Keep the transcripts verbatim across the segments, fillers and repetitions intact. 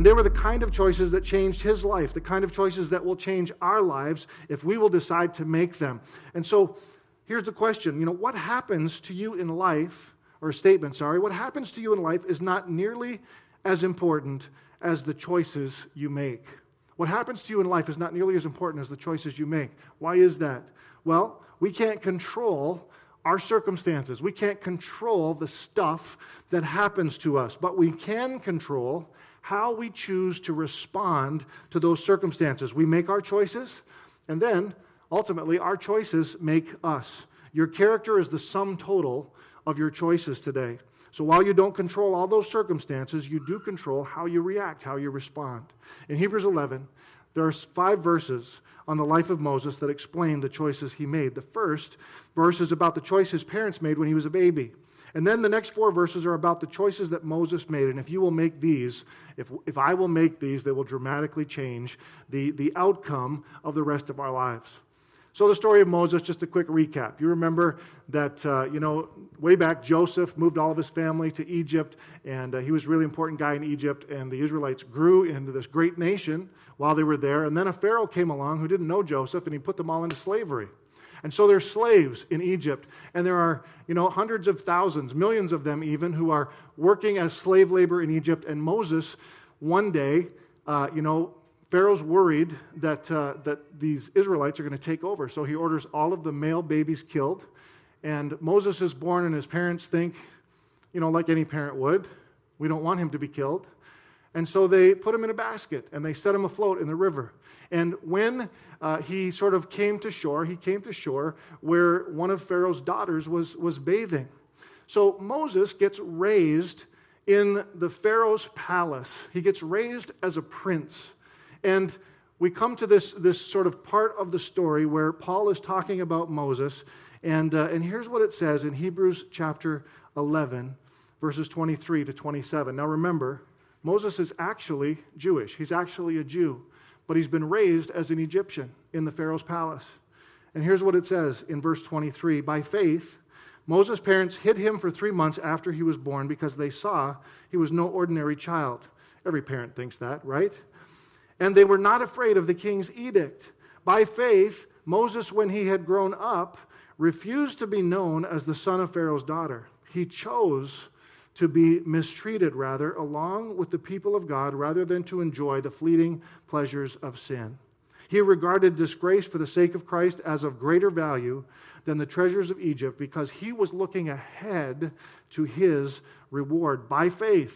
And they were the kind of choices that changed his life, the kind of choices that will change our lives if we will decide to make them. And so here's the question, you know, what happens to you in life, or statement, sorry, what happens to you in life is not nearly as important as the choices you make. What happens to you in life is not nearly as important as the choices you make. Why is that? Well, we can't control our circumstances. We can't control the stuff that happens to us, but we can control how we choose to respond to those circumstances. We make our choices, and then, ultimately, our choices make us. Your character is the sum total of your choices today. So while you don't control all those circumstances, you do control how you react, how you respond. In Hebrews eleven, there are five verses on the life of Moses that explain the choices he made. The first verse is about the choice his parents made when he was a baby. And then the next four verses are about the choices that Moses made. And if you will make these, if if I will make these, they will dramatically change the, the outcome of the rest of our lives. So the story of Moses, just a quick recap. You remember that, uh, you know, way back, Joseph moved all of his family to Egypt, and uh, he was a really important guy in Egypt, and the Israelites grew into this great nation while they were there. And then a Pharaoh came along who didn't know Joseph, and he put them all into slavery. And so they're slaves in Egypt, and there are, you know, hundreds of thousands, millions of them even, who are working as slave labor in Egypt. And Moses, one day, uh, you know, Pharaoh's worried that uh, that these Israelites are going to take over, so he orders all of the male babies killed, and Moses is born, and his parents think, you know, like any parent would, we don't want him to be killed, and so they put him in a basket, and they set him afloat in the river, and when uh, he sort of came to shore, he came to shore where one of Pharaoh's daughters was, was bathing. So Moses gets raised in the Pharaoh's palace. He gets raised as a prince. And we come to this, this sort of part of the story where Paul is talking about Moses, and uh, and here's what it says in Hebrews chapter eleven, verses twenty-three to twenty-seven. Now remember, Moses is actually Jewish. He's actually a Jew, but he's been raised as an Egyptian in the Pharaoh's palace. And here's what it says in verse twenty-three. By faith, Moses' parents hid him for three months after he was born because they saw he was no ordinary child. Every parent thinks that, right? And they were not afraid of the king's edict. By faith, Moses, when he had grown up, refused to be known as the son of Pharaoh's daughter. He chose to be mistreated, rather, along with the people of God, rather than to enjoy the fleeting pleasures of sin. He regarded disgrace for the sake of Christ as of greater value than the treasures of Egypt, because he was looking ahead to his reward. By faith,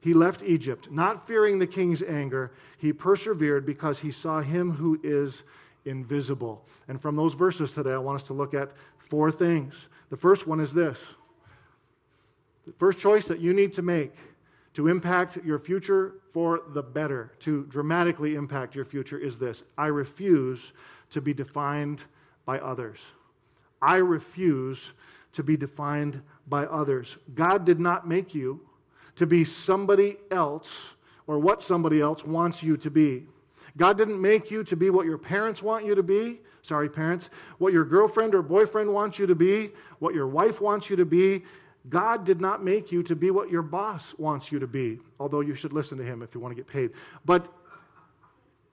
he left Egypt, not fearing the king's anger. He persevered because he saw him who is invisible. And from those verses today, I want us to look at four things. The first one is this. The first choice that you need to make to impact your future for the better, to dramatically impact your future, is this. I refuse to be defined by others. I refuse to be defined by others. God did not make you to be somebody else or what somebody else wants you to be. God didn't make you to be what your parents want you to be. Sorry, parents. What your girlfriend or boyfriend wants you to be. What your wife wants you to be. God did not make you to be what your boss wants you to be. Although you should listen to him if you want to get paid. But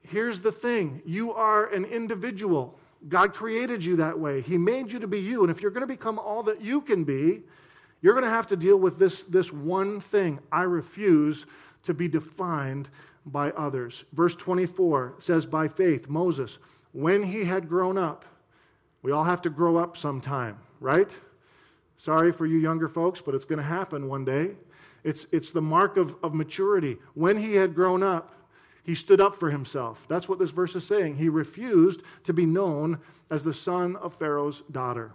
here's the thing. You are an individual. God created you that way. He made you to be you. And if you're going to become all that you can be, you're going to have to deal with this, this one thing. I refuse to be defined by others. Verse twenty-four says, by faith, Moses, when he had grown up, we all have to grow up sometime, right? Sorry for you younger folks, but it's going to happen one day. It's, it's the mark of, of maturity. When he had grown up, he stood up for himself. That's what this verse is saying. He refused to be known as the son of Pharaoh's daughter.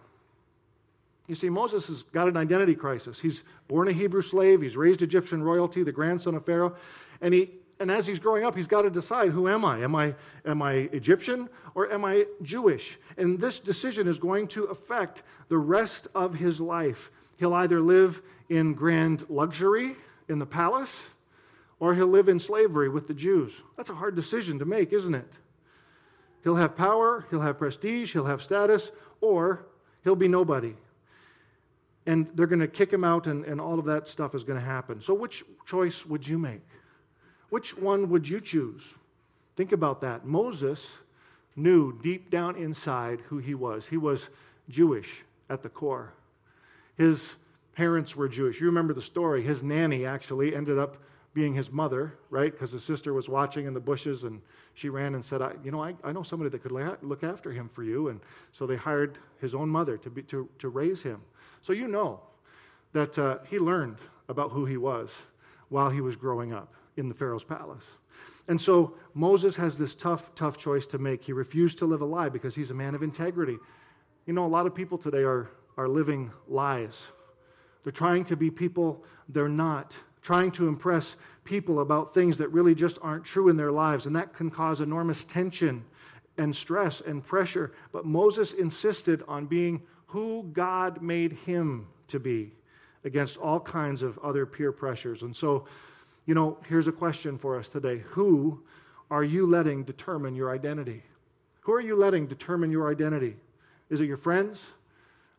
You see, Moses has got an identity crisis. He's born a Hebrew slave. He's raised Egyptian royalty, the grandson of Pharaoh. And he, and as he's growing up, he's got to decide, who am I? Am I, am I Egyptian or am I Jewish? And this decision is going to affect the rest of his life. He'll either live in grand luxury in the palace, or he'll live in slavery with the Jews. That's a hard decision to make, isn't it? He'll have power, he'll have prestige, he'll have status, or he'll be nobody. And they're going to kick him out, and, and all of that stuff is going to happen. So which choice would you make? Which one would you choose? Think about that. Moses knew deep down inside who he was. He was Jewish at the core. His parents were Jewish. You remember the story. His nanny actually ended up being his mother, right? Because his sister was watching in the bushes, and she ran and said, I, you know, I, I know somebody that could la- look after him for you. And so they hired his own mother to be, to, to raise him. So you know that uh, he learned about who he was while he was growing up in the Pharaoh's palace. And so Moses has this tough, tough choice to make. He refused to live a lie because he's a man of integrity. You know, a lot of people today are are living lies. They're trying to be people they're not, trying to impress people about things that really just aren't true in their lives, and that can cause enormous tension and stress and pressure. But Moses insisted on being who God made him to be against all kinds of other peer pressures. And so, you know, here's a question for us today. Who are you letting determine your identity? Who are you letting determine your identity? Is it your friends?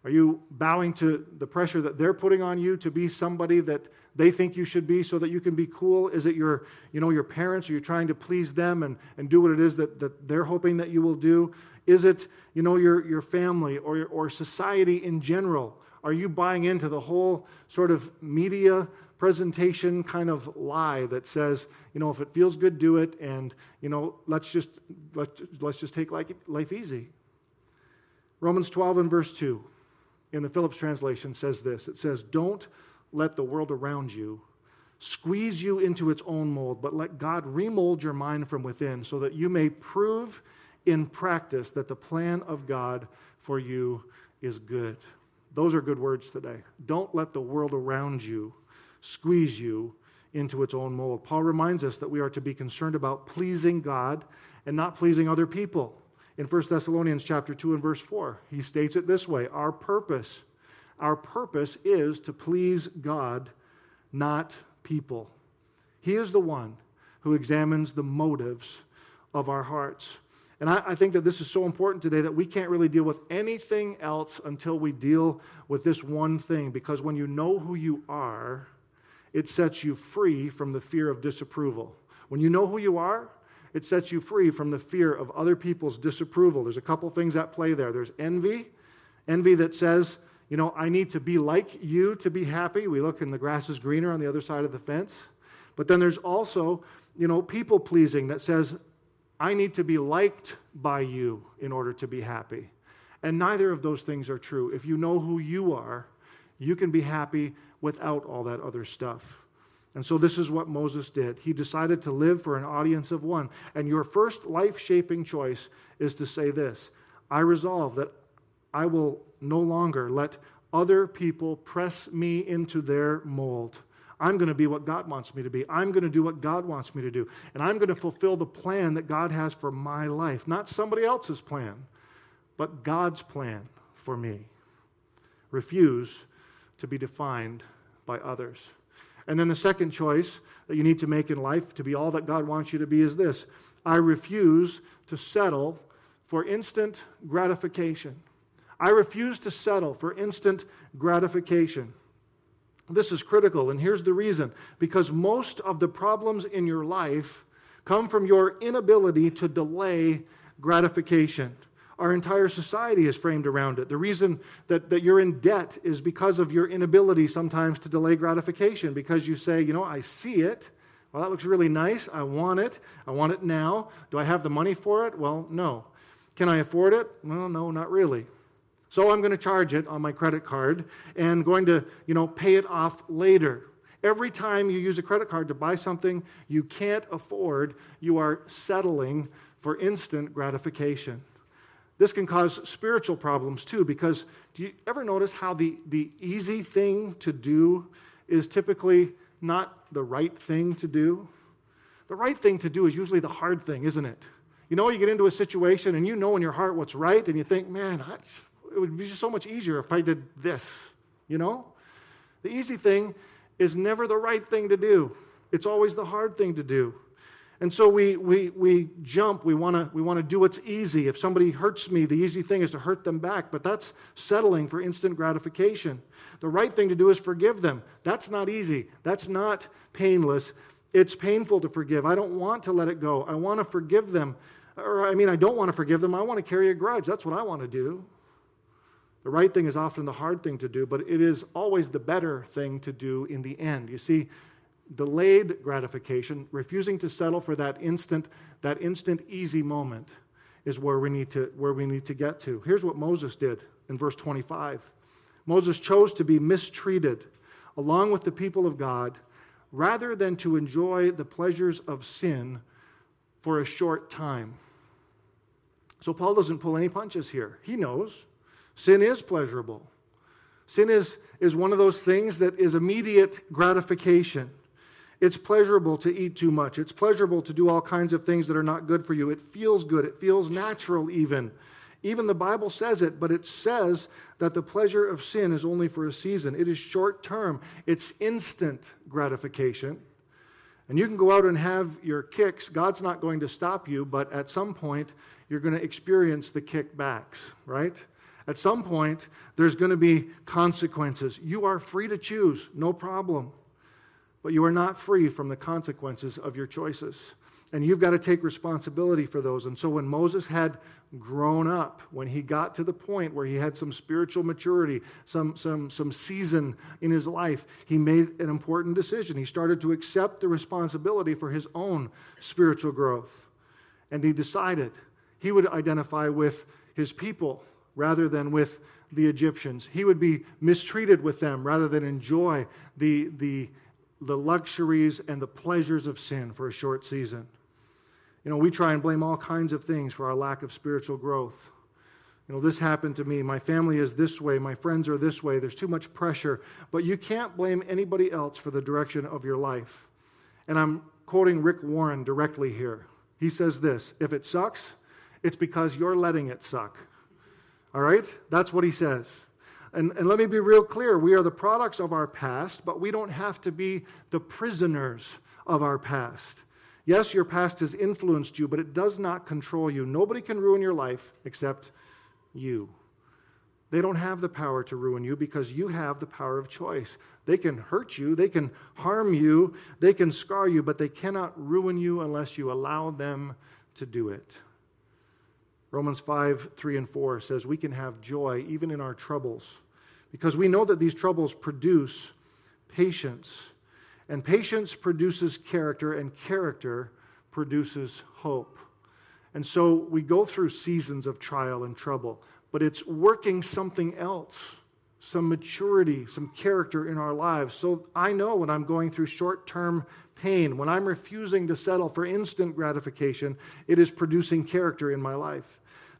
Are you bowing to the pressure that they're putting on you to be somebody that they think you should be so that you can be cool? Is it your, you know, your parents? Are you trying to please them and, and do what it is that, that they're hoping that you will do? Is it, you know, your, your family or your, or society in general? Are you buying into the whole sort of media presentation kind of lie that says, you know, if it feels good, do it, and, you know, let's just let's, let's just take life easy? Romans twelve and verse two. In the Phillips translation says this. It says, don't let the world around you squeeze you into its own mold, but let God remold your mind from within so that you may prove in practice that the plan of God for you is good. Those are good words today. Don't let the world around you squeeze you into its own mold. Paul reminds us that we are to be concerned about pleasing God and not pleasing other people. In First Thessalonians chapter two and verse four, he states it this way, our purpose, our purpose is to please God, not people. He is the one who examines the motives of our hearts. And I, I think that this is so important today that we can't really deal with anything else until we deal with this one thing, because when you know who you are, it sets you free from the fear of disapproval. When you know who you are, it sets you free from the fear of other people's disapproval. There's a couple things at play there. There's envy, envy that says, you know, I need to be like you to be happy. We look and the grass is greener on the other side of the fence. But then there's also, you know, people pleasing that says, I need to be liked by you in order to be happy. And neither of those things are true. If you know who you are, you can be happy without all that other stuff. And so this is what Moses did. He decided to live for an audience of one. And your first life-shaping choice is to say this, I resolve that I will no longer let other people press me into their mold. I'm going to be what God wants me to be. I'm going to do what God wants me to do. And I'm going to fulfill the plan that God has for my life. Not somebody else's plan, but God's plan for me. Refuse to be defined by others. And then the second choice that you need to make in life to be all that God wants you to be is this. I refuse to settle for instant gratification. I refuse to settle for instant gratification. This is critical, and here's the reason. Because most of the problems in your life come from your inability to delay gratification. Our entire society is framed around it. The reason that, that you're in debt is because of your inability sometimes to delay gratification, because you say, you know, I see it. Well, that looks really nice. I want it. I want it now. Do I have the money for it? Well, no. Can I afford it? Well, no, not really. So I'm going to charge it on my credit card and going to, you know, pay it off later. Every time you use a credit card to buy something you can't afford, you are settling for instant gratification. This can cause spiritual problems too, because do you ever notice how the, the easy thing to do is typically not the right thing to do? The right thing to do is usually the hard thing, isn't it? You know, you get into a situation and you know in your heart what's right, and you think, man, I, it would be just so much easier if I did this, you know? The easy thing is never the right thing to do. It's always the hard thing to do. And so we we we jump, we want to we want to do what's easy. If somebody hurts me, the easy thing is to hurt them back, but that's settling for instant gratification. The right thing to do is forgive them. That's not easy. That's not painless. It's painful to forgive. I don't want to let it go. I want to forgive them. Or, I mean, I don't want to forgive them. I want to carry a grudge. That's what I want to do. The right thing is often the hard thing to do, but it is always the better thing to do in the end. You see, delayed gratification, refusing to settle for that instant, that instant easy moment is where we need to, where we need to get to. Here's what Moses did in verse twenty-five. Moses chose to be mistreated along with the people of God rather than to enjoy the pleasures of sin for a short time. So Paul doesn't pull any punches here. He knows sin is pleasurable. Sin is, is one of those things that is immediate gratification. It's pleasurable to eat too much. It's pleasurable to do all kinds of things that are not good for you. It feels good. It feels natural even. Even the Bible says it, but it says that the pleasure of sin is only for a season. It is short term. It's instant gratification. And you can go out and have your kicks. God's not going to stop you, but at some point, you're going to experience the kickbacks, right? At some point, there's going to be consequences. You are free to choose, no problem. But you are not free from the consequences of your choices. And you've got to take responsibility for those. And so when Moses had grown up, when he got to the point where he had some spiritual maturity, some, some, some season in his life, he made an important decision. He started to accept the responsibility for his own spiritual growth. And he decided he would identify with his people rather than with the Egyptians. He would be mistreated with them rather than enjoy the, the, the luxuries and the pleasures of sin for a short season. You know, we try and blame all kinds of things for our lack of spiritual growth. You know, this happened to me. My family is this way. My friends are this way. There's too much pressure. But you can't blame anybody else for the direction of your life. And I'm quoting Rick Warren directly here. He says this, if it sucks, it's because you're letting it suck. All right? That's what he says. And, and let me be real clear. We are the products of our past, but we don't have to be the prisoners of our past. Yes, your past has influenced you, but it does not control you. Nobody can ruin your life except you. They don't have the power to ruin you because you have the power of choice. They can hurt you, they can harm you, they can scar you, but they cannot ruin you unless you allow them to do it. Romans five, three and four says we can have joy even in our troubles because we know that these troubles produce patience. And patience produces character, and character produces hope. And so we go through seasons of trial and trouble, but it's working something else, some maturity, some character in our lives. So I know when I'm going through short-term pain, when I'm refusing to settle for instant gratification, it is producing character in my life.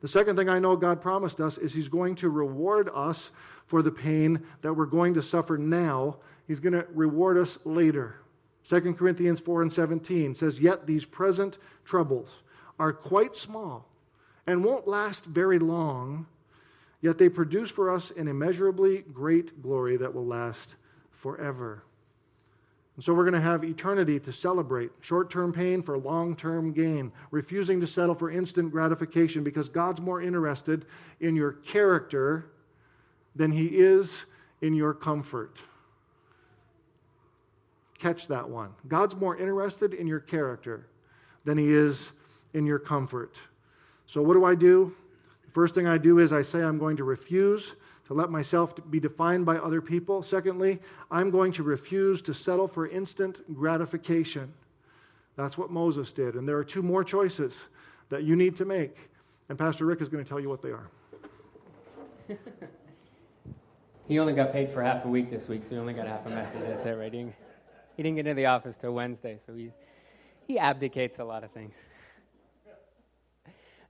The second thing I know God promised us is He's going to reward us for the pain that we're going to suffer now. He's going to reward us later. Second Corinthians four and seventeen says, yet these present troubles are quite small and won't last very long, yet they produce for us an immeasurably great glory that will last forever. And so we're going to have eternity to celebrate, short-term pain for long-term gain, refusing to settle for instant gratification because God's more interested in your character than He is in your comfort. Catch that one. God's more interested in your character than He is in your comfort. So what do I do? The first thing I do is I say I'm going to refuse to let myself be defined by other people. Secondly, I'm going to refuse to settle for instant gratification. That's what Moses did. And there are two more choices that you need to make. And Pastor Rick is going to tell you what they are. He only got paid for half a week this week, so he only got half a message. That's it, right? He didn't get into the office till Wednesday, so he, he abdicates a lot of things.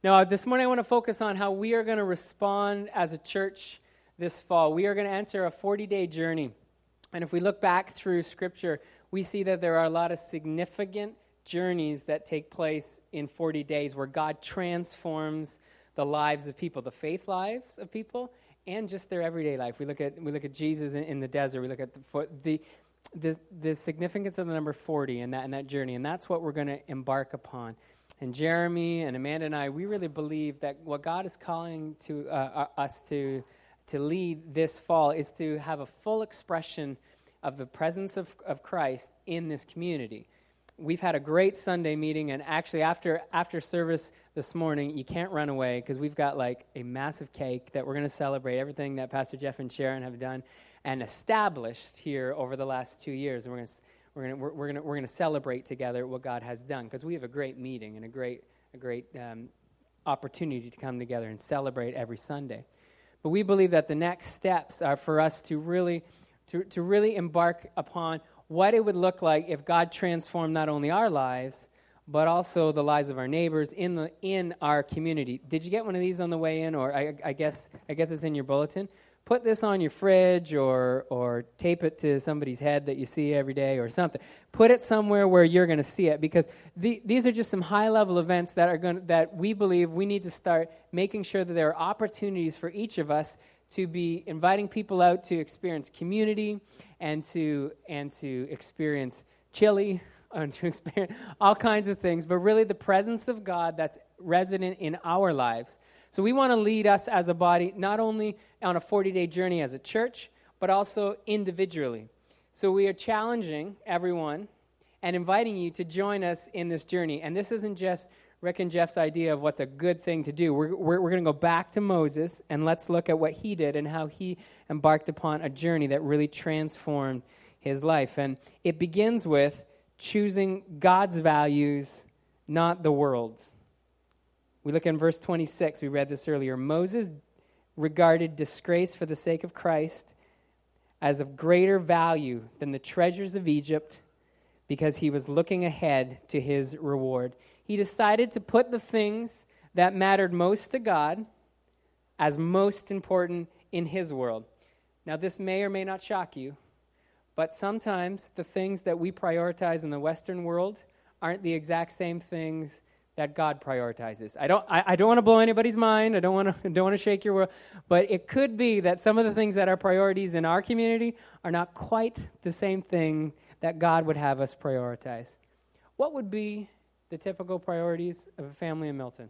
Now, this morning I want to focus on how we are going to respond as a church this fall. We are going to enter a forty-day journey. And if we look back through Scripture, we see that there are a lot of significant journeys that take place in forty days where God transforms the lives of people, the faith lives of people, and just their everyday life. We look at we look at Jesus in, in the desert. We look at the... the The, the significance of the number forty in that, in that journey, and that's what we're going to embark upon. And Jeremy and Amanda and I, we really believe that what God is calling to uh, us to to lead this fall is to have a full expression of the presence of, of Christ in this community. We've had a great Sunday meeting, and actually after after service this morning, you can't run away because we've got like a massive cake that we're going to celebrate everything that Pastor Jeff and Sharon have done and established here over the last two years. And we're going to we're going to we're going to we're going to celebrate together what God has done because we have a great meeting and a great a great um, opportunity to come together and celebrate every Sunday. But we believe that the next steps are for us to really to to really embark upon what it would look like if God transformed not only our lives, but also the lives of our neighbors in the in our community. Did you get one of these on the way in, or I, I guess I guess it's in your bulletin? Put this on your fridge, or or tape it to somebody's head that you see every day, or something. Put it somewhere where you're going to see it, because the, these are just some high-level events that are going that we believe we need to start making sure that there are opportunities for each of us to be inviting people out to experience community and to and to experience chili and to experience all kinds of things, but really the presence of God that's resident in our lives. So we want to lead us as a body, not only on a forty-day journey as a church, but also individually. So we are challenging everyone and inviting you to join us in this journey. And this isn't just Rick and Jeff's idea of what's a good thing to do. We're, we're, we're going to go back to Moses, and let's look at what he did and how he embarked upon a journey that really transformed his life. And it begins with choosing God's values, not the world's. We look in verse twenty-six. We read this earlier. Moses regarded disgrace for the sake of Christ as of greater value than the treasures of Egypt, because he was looking ahead to his reward. He decided to put the things that mattered most to God as most important in his world. Now, this may or may not shock you, but sometimes the things that we prioritize in the Western world aren't the exact same things that God prioritizes. I don't I, I don't want to blow anybody's mind. I don't want to don't want to shake your world, but it could be that some of the things that are priorities in our community are not quite the same thing that God would have us prioritize. What would be the typical priorities of a family in Milton,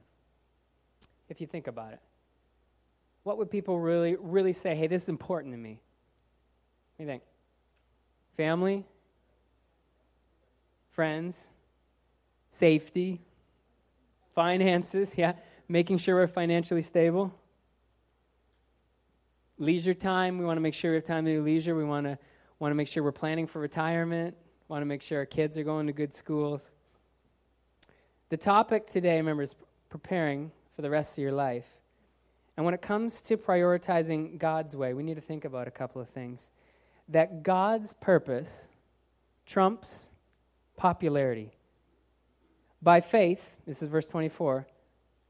if you think about it? What would people really, really say, hey, this is important to me? What do you think? Family? Friends? Safety? Finances, yeah. Making sure we're financially stable? Leisure time, we want to make sure we have time to do leisure. We want to want to make sure we're planning for retirement. We want to make sure our kids are going to good schools. The topic today, remember, is preparing for the rest of your life. And when it comes to prioritizing God's way, we need to think about a couple of things. That God's purpose trumps popularity. By faith, this is verse twenty-four,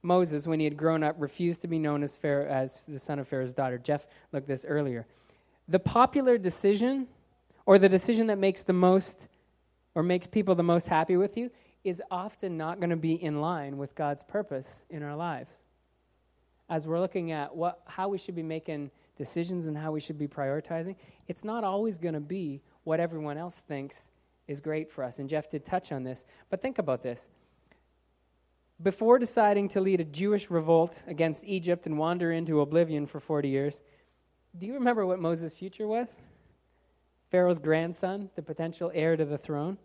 Moses, when he had grown up, refused to be known as Pharaoh, as the son of Pharaoh's daughter. Jeff looked this earlier. The popular decision, or the decision that makes the most, or makes people the most happy with you, is often not going to be in line with God's purpose in our lives. As we're looking at what, how we should be making decisions and how we should be prioritizing, it's not always going to be what everyone else thinks is great for us. And Jeff did touch on this, but think about this. Before deciding to lead a Jewish revolt against Egypt and wander into oblivion for forty years, do you remember what Moses' future was? Pharaoh's grandson, the potential heir to the throne.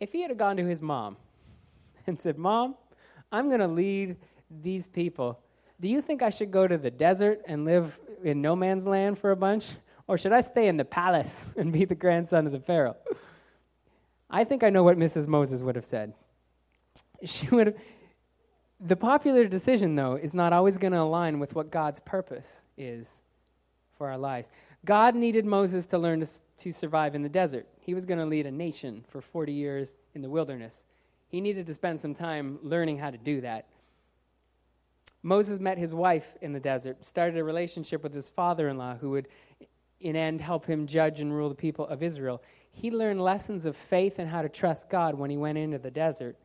If he had gone to his mom and said, Mom, I'm going to lead these people. Do you think I should go to the desert and live in no man's land for a bunch? Or should I stay in the palace and be the grandson of the Pharaoh? I think I know what Missus Moses would have said. She would have. The popular decision, though, is not always going to align with what God's purpose is for our lives. God needed Moses to learn to, to survive in the desert. He was going to lead a nation for forty years in the wilderness. He needed to spend some time learning how to do that. Moses met his wife in the desert, started a relationship with his father-in-law who would, in end, help him judge and rule the people of Israel. He learned lessons of faith and how to trust God when he went into the desert.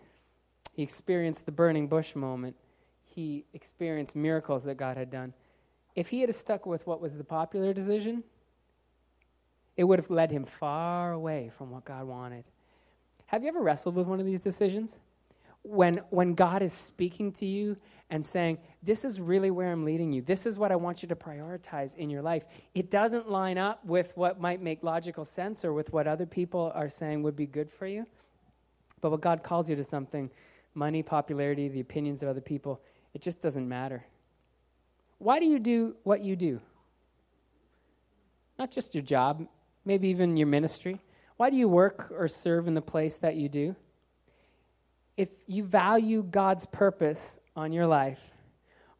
He experienced the burning bush moment. He experienced miracles that God had done. If he had stuck with what was the popular decision, it would have led him far away from what God wanted. Have you ever wrestled with one of these decisions? When when God is speaking to you and saying, this is really where I'm leading you. This is what I want you to prioritize in your life. It doesn't line up with what might make logical sense or with what other people are saying would be good for you. But when God calls you to something, money, popularity, the opinions of other people, it just doesn't matter. Why do you do what you do? Not just your job, maybe even your ministry. Why do you work or serve in the place that you do? If you value God's purpose on your life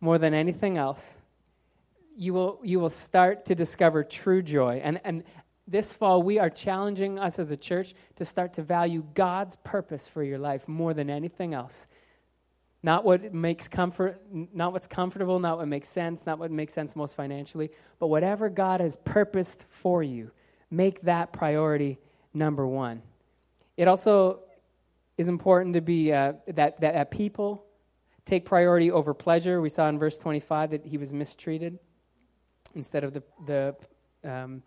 more than anything else, you will you will start to discover true joy. And and this fall, we are challenging us as a church to start to value God's purpose for your life more than anything else. Not what makes comfort, not what's comfortable, not what makes sense, not what makes sense most financially, but whatever God has purposed for you, make that priority number one. It also is important to be uh, that, that that people take priority over pleasure. We saw in verse twenty-five that he was mistreated instead of the the. Um,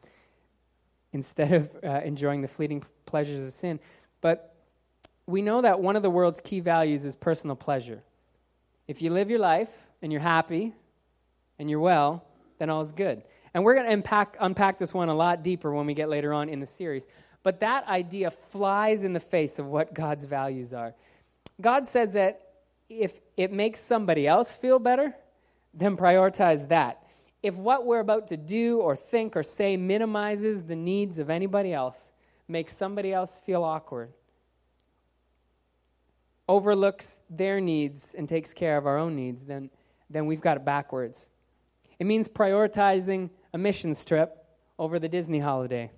instead of uh, enjoying the fleeting pleasures of sin. But we know that one of the world's key values is personal pleasure. If you live your life and you're happy and you're well, then all is good. And we're going to unpack, unpack this one a lot deeper when we get later on in the series. But that idea flies in the face of what God's values are. God says that if it makes somebody else feel better, then prioritize that. If what we're about to do or think or say minimizes the needs of anybody else, makes somebody else feel awkward, overlooks their needs and takes care of our own needs, then, then we've got it backwards. It means prioritizing a missions trip over the Disney holiday.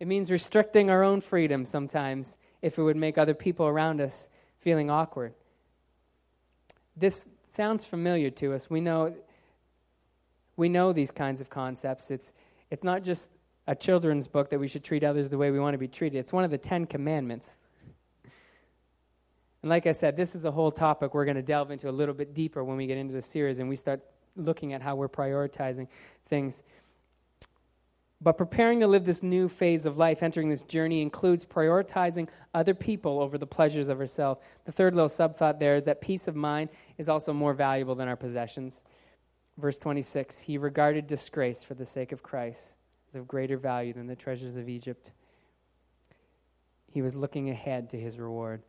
It means restricting our own freedom sometimes if it would make other people around us feeling awkward. This sounds familiar to us. We know... We know these kinds of concepts. It's it's not just a children's book that we should treat others the way we want to be treated. It's one of the Ten Commandments. And like I said, this is a whole topic we're going to delve into a little bit deeper when we get into the series and we start looking at how we're prioritizing things. But preparing to live this new phase of life, entering this journey, includes prioritizing other people over the pleasures of ourselves. The third little sub-thought there is that peace of mind is also more valuable than our possessions. Verse twenty-six, he regarded disgrace for the sake of Christ as of greater value than the treasures of Egypt. He was looking ahead to his reward.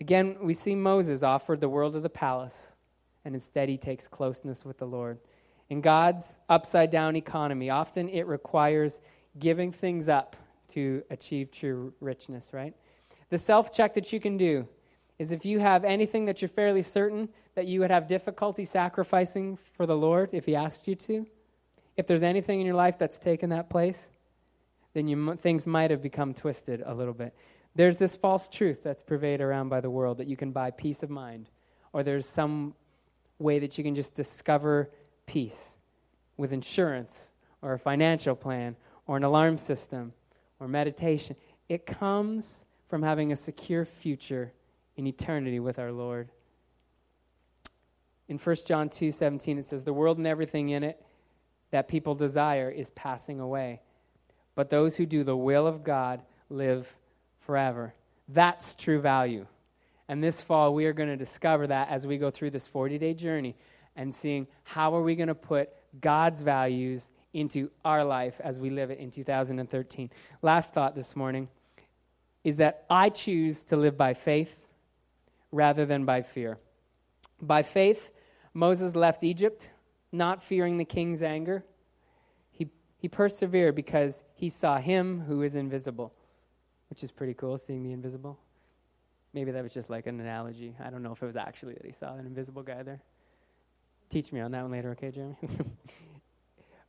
Again, we see Moses offered the world of the palace, and instead he takes closeness with the Lord. In God's upside-down economy, often it requires giving things up to achieve true richness, right? The self-check that you can do is if you have anything that you're fairly certain that you would have difficulty sacrificing for the Lord if he asked you to, if there's anything in your life that's taken that place, then you, things might have become twisted a little bit. There's this false truth that's pervaded around by the world that you can buy peace of mind, or there's some way that you can just discover peace with insurance or a financial plan or an alarm system or meditation. It comes from having a secure future in eternity with our Lord. In First John two seventeen, it says, the world and everything in it that people desire is passing away, but those who do the will of God live forever. That's true value. And this fall, we are going to discover that as we go through this forty-day journey and seeing how are we going to put God's values into our life as we live it in two thousand thirteen. Last thought this morning is that I choose to live by faith rather than by fear. By faith, Moses left Egypt, not fearing the king's anger. He he persevered because he saw him who is invisible, which is pretty cool, seeing the invisible. Maybe that was just like an analogy. I don't know if it was actually that he saw an invisible guy there. Teach me on that one later, okay, Jeremy?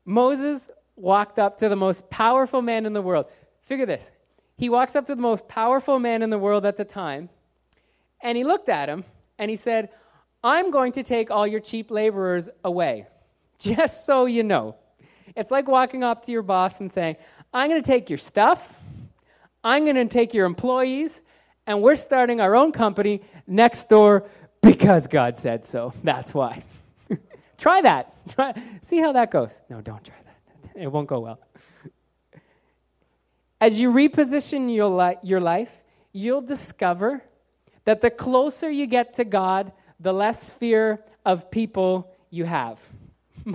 Moses walked up to the most powerful man in the world. Figure this. He walks up to the most powerful man in the world at the time, and he looked at him, and he said, I'm going to take all your cheap laborers away, just so you know. It's like walking up to your boss and saying, I'm going to take your stuff, I'm going to take your employees, and we're starting our own company next door because God said so. That's why. Try that. Try, see how that goes. No, don't try that. It won't go well. As you reposition your, li- your life, you'll discover that the closer you get to God, the less fear of people you have.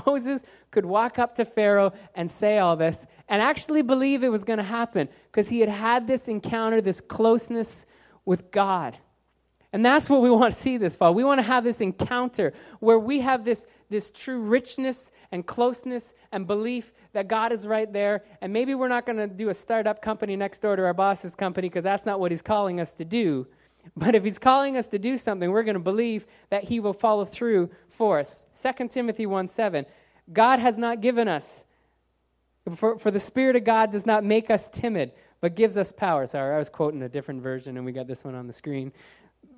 Moses could walk up to Pharaoh and say all this and actually believe it was going to happen because he had had this encounter, this closeness with God. And that's what we want to see this fall. We want to have this encounter where we have this, this true richness and closeness and belief that God is right there. And maybe we're not going to do a startup company next door to our boss's company because that's not what he's calling us to do. But if he's calling us to do something, we're going to believe that he will follow through for us. Second Timothy one seven, God has not given us, for, for the Spirit of God does not make us timid, but gives us power. Sorry, I was quoting a different version and we got this one on the screen.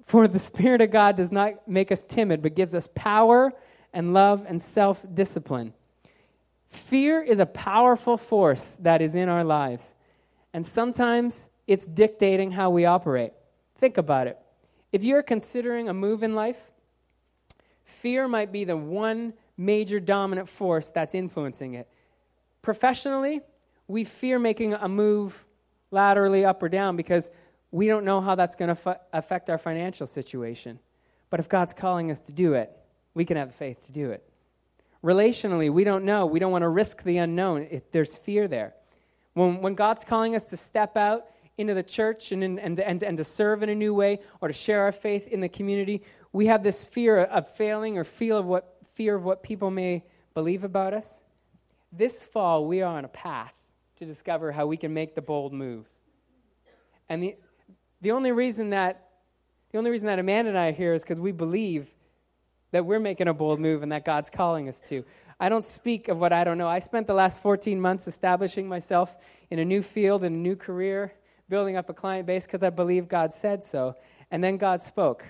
For the Spirit of God does not make us timid, but gives us power and love and self-discipline. Fear is a powerful force that is in our lives, and sometimes it's dictating how we operate. Think about it. If you're considering a move in life, fear might be the one major dominant force that's influencing it. Professionally, we fear making a move laterally up or down because we don't know how that's going to fu- affect our financial situation. But if God's calling us to do it, we can have the faith to do it. Relationally, we don't know. We don't want to risk the unknown. It, there's fear there. When, when God's calling us to step out into the church and, in, and, and, and to serve in a new way or to share our faith in the community, we have this fear of failing or feel of what, fear of what people may believe about us. This fall, we are on a path to discover how we can make the bold move. And the The only reason that the only reason that Amanda and I are here is because we believe that we're making a bold move and that God's calling us to. I don't speak of what I don't know. I spent the last fourteen months establishing myself in a new field, in a new career, building up a client base because I believe God said so. And then God spoke.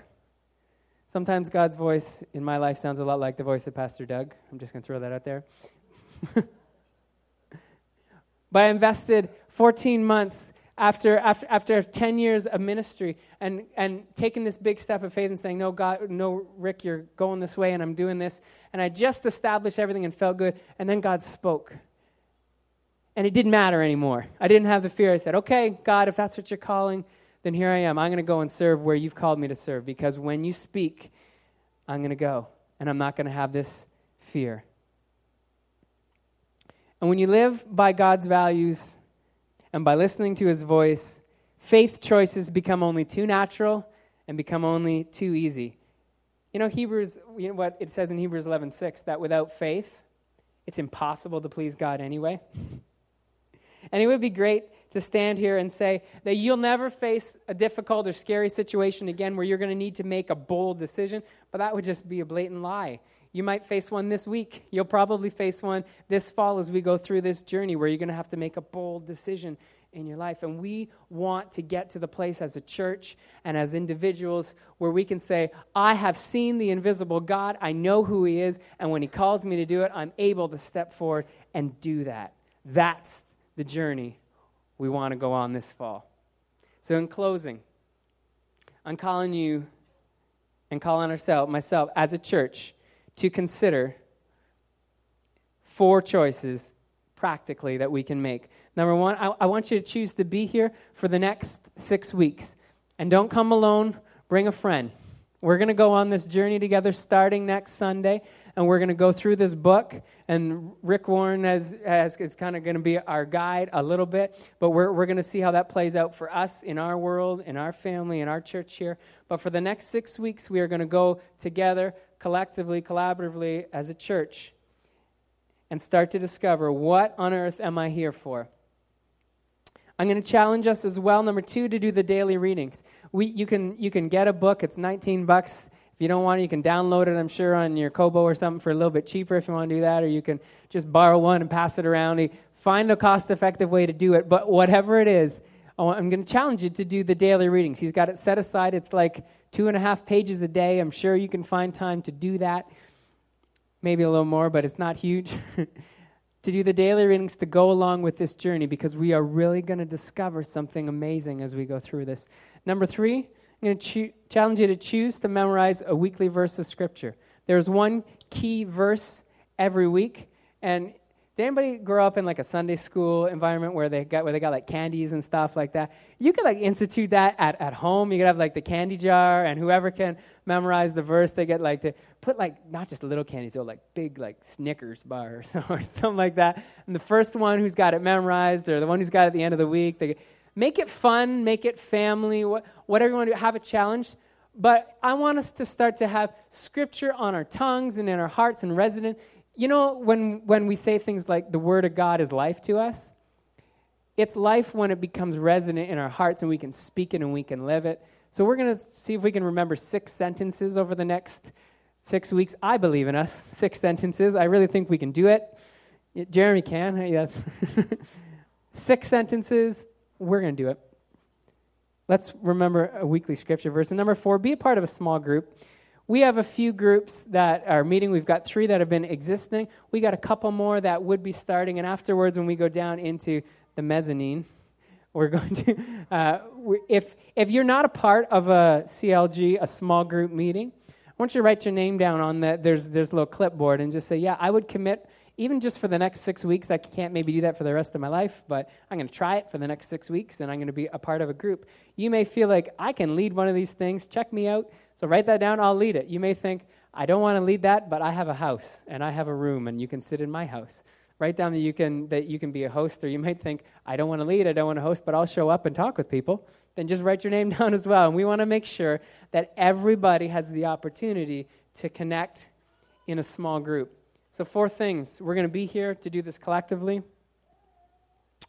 Sometimes God's voice in my life sounds a lot like the voice of Pastor Doug. I'm just going to throw that out there. But I invested fourteen months After after after ten years of ministry and, and taking this big step of faith and saying, no, God, no, Rick, you're going this way and I'm doing this. And I just established everything and felt good. And then God spoke. And it didn't matter anymore. I didn't have the fear. I said, okay, God, if that's what you're calling, then here I am. I'm going to go and serve where you've called me to serve. Because when you speak, I'm going to go. And I'm not going to have this fear. And when you live by God's values, and by listening to his voice, faith choices become only too natural and become only too easy. You know, Hebrews, you know what it says in Hebrews eleven six, that without faith, it's impossible to please God anyway. And it would be great to stand here and say that you'll never face a difficult or scary situation again where you're going to need to make a bold decision, but that would just be a blatant lie. You might face one this week. You'll probably face one this fall as we go through this journey where you're going to have to make a bold decision in your life. And we want to get to the place as a church and as individuals where we can say, I have seen the invisible God. I know who he is. And when he calls me to do it, I'm able to step forward and do that. That's the journey we want to go on this fall. So in closing, I'm calling you and calling ourselves, myself, as a church, to consider four choices practically that we can make. Number one, I, I want you to choose to be here for the next six weeks. And don't come alone, bring a friend. We're going to go on this journey together starting next Sunday, and we're going to go through this book, and Rick Warren has, has, is kind of going to be our guide a little bit, but we're, we're going to see how that plays out for us in our world, in our family, in our church here. But for the next six weeks, we are going to go together, collectively, collaboratively, as a church, and start to discover, what on earth am I here for? I'm going to challenge us as well, number two, to do the daily readings. We, you can you can get a book. It's nineteen bucks. If you don't want it, you can download it, I'm sure, on your Kobo or something for a little bit cheaper if you want to do that, or you can just borrow one and pass it around. Find a cost-effective way to do it, but whatever it is, I'm going to challenge you to do the daily readings. He's got it set aside. It's like two and a half pages a day. I'm sure you can find time to do that. Maybe a little more, but it's not huge. To do the daily readings to go along with this journey, because we are really going to discover something amazing as we go through this. Number three, I'm going to cho- challenge you to choose to memorize a weekly verse of Scripture. There's one key verse every week, and did anybody grow up in like a Sunday school environment where they got where they got like candies and stuff like that? You could like institute that at, at home. You could have like the candy jar, and whoever can memorize the verse, they get like to put like not just little candies, but like big like Snickers bar or something, or something like that. And the first one who's got it memorized, or the one who's got it at the end of the week, they Make it fun, make it family, what, whatever you want to do, have a challenge. But I want us to start to have Scripture on our tongues and in our hearts and resident. You know, when, when we say things like the Word of God is life to us, it's life when it becomes resonant in our hearts and we can speak it and we can live it. So we're going to see if we can remember six sentences over the next six weeks. I believe in us, six sentences. I really think we can do it. Jeremy can. Hey, that's six sentences. We're going to do it. Let's remember a weekly scripture verse. And number four, be a part of a small group. We have a few groups that are meeting. We've got three that have been existing. We got a couple more that would be starting. And afterwards, when we go down into the mezzanine, we're going to, uh, we, if if you're not a part of a C L G, a small group meeting, I want you to write your name down on that. There's, there's a little clipboard and just say, yeah, I would commit, even just for the next six weeks. I can't maybe do that for the rest of my life, but I'm going to try it for the next six weeks, and I'm going to be a part of a group. You may feel like, I can lead one of these things. Check me out. So write that down. I'll lead it. You may think, I don't want to lead that, but I have a house, and I have a room, and you can sit in my house. Write down that you can that you can be a host, or you might think, I don't want to lead, I don't want to host, but I'll show up and talk with people. Then just write your name down as well. And we want to make sure that everybody has the opportunity to connect in a small group. So four things. We're going to be here to do this collectively.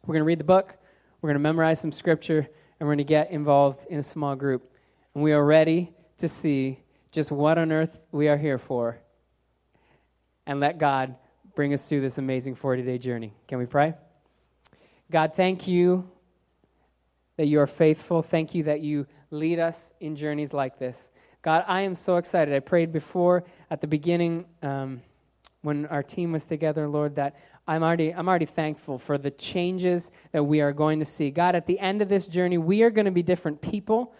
We're going to read the book. We're going to memorize some scripture. And we're going to get involved in a small group. And we are ready to see just what on earth we are here for. And let God bring us through this amazing forty-day journey. Can we pray? God, thank you that you are faithful. Thank you that you lead us in journeys like this. God, I am so excited. I prayed before at the beginning, um, when our team was together, Lord, that I'm already I'm already thankful for the changes that we are going to see. God, at the end of this journey, we are going to be different people.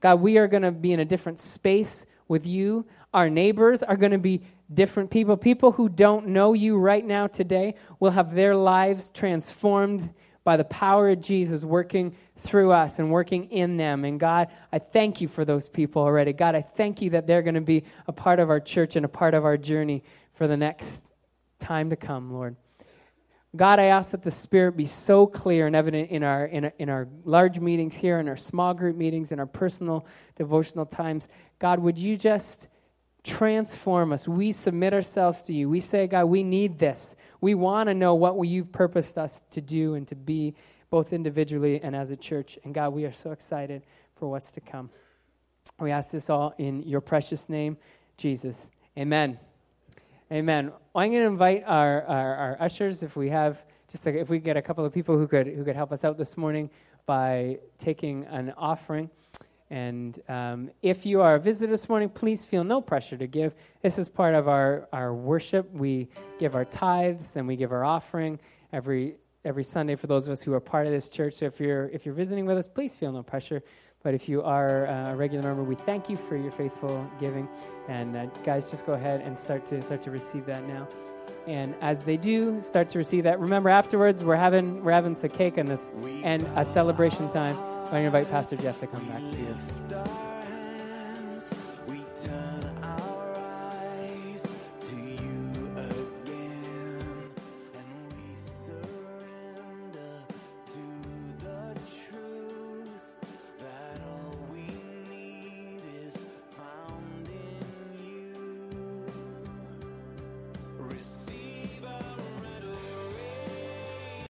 God, we are going to be in a different space with you. Our neighbors are going to be different people. People who don't know you right now today will have their lives transformed by the power of Jesus working through us and working in them. And God, I thank you for those people already. God, I thank you that they're going to be a part of our church and a part of our journey for the next time to come, Lord. God, I ask that the Spirit be so clear and evident in our, in our in our large meetings here, in our small group meetings, in our personal devotional times. God, would you just transform us? We submit ourselves to you. We say, God, we need this. We want to know what you've purposed us to do and to be, both individually and as a church. And God, we are so excited for what's to come. We ask this all in your precious name, Jesus. Amen. Amen. I'm going to invite our, our, our ushers, if we have, just like if we get a couple of people who could who could help us out this morning by taking an offering. And um, if you are a visitor this morning, please feel no pressure to give. This is part of our, our worship. We give our tithes and we give our offering every every Sunday for those of us who are part of this church. So if you're if you're visiting with us, please feel no pressure. But if you are a regular member, we thank you for your faithful giving. And uh, guys, just go ahead and start to start to receive that now. And as they do start to receive that, remember afterwards we're having we're having some cake and this and a celebration time. I invite Pastor Jeff to come back to you.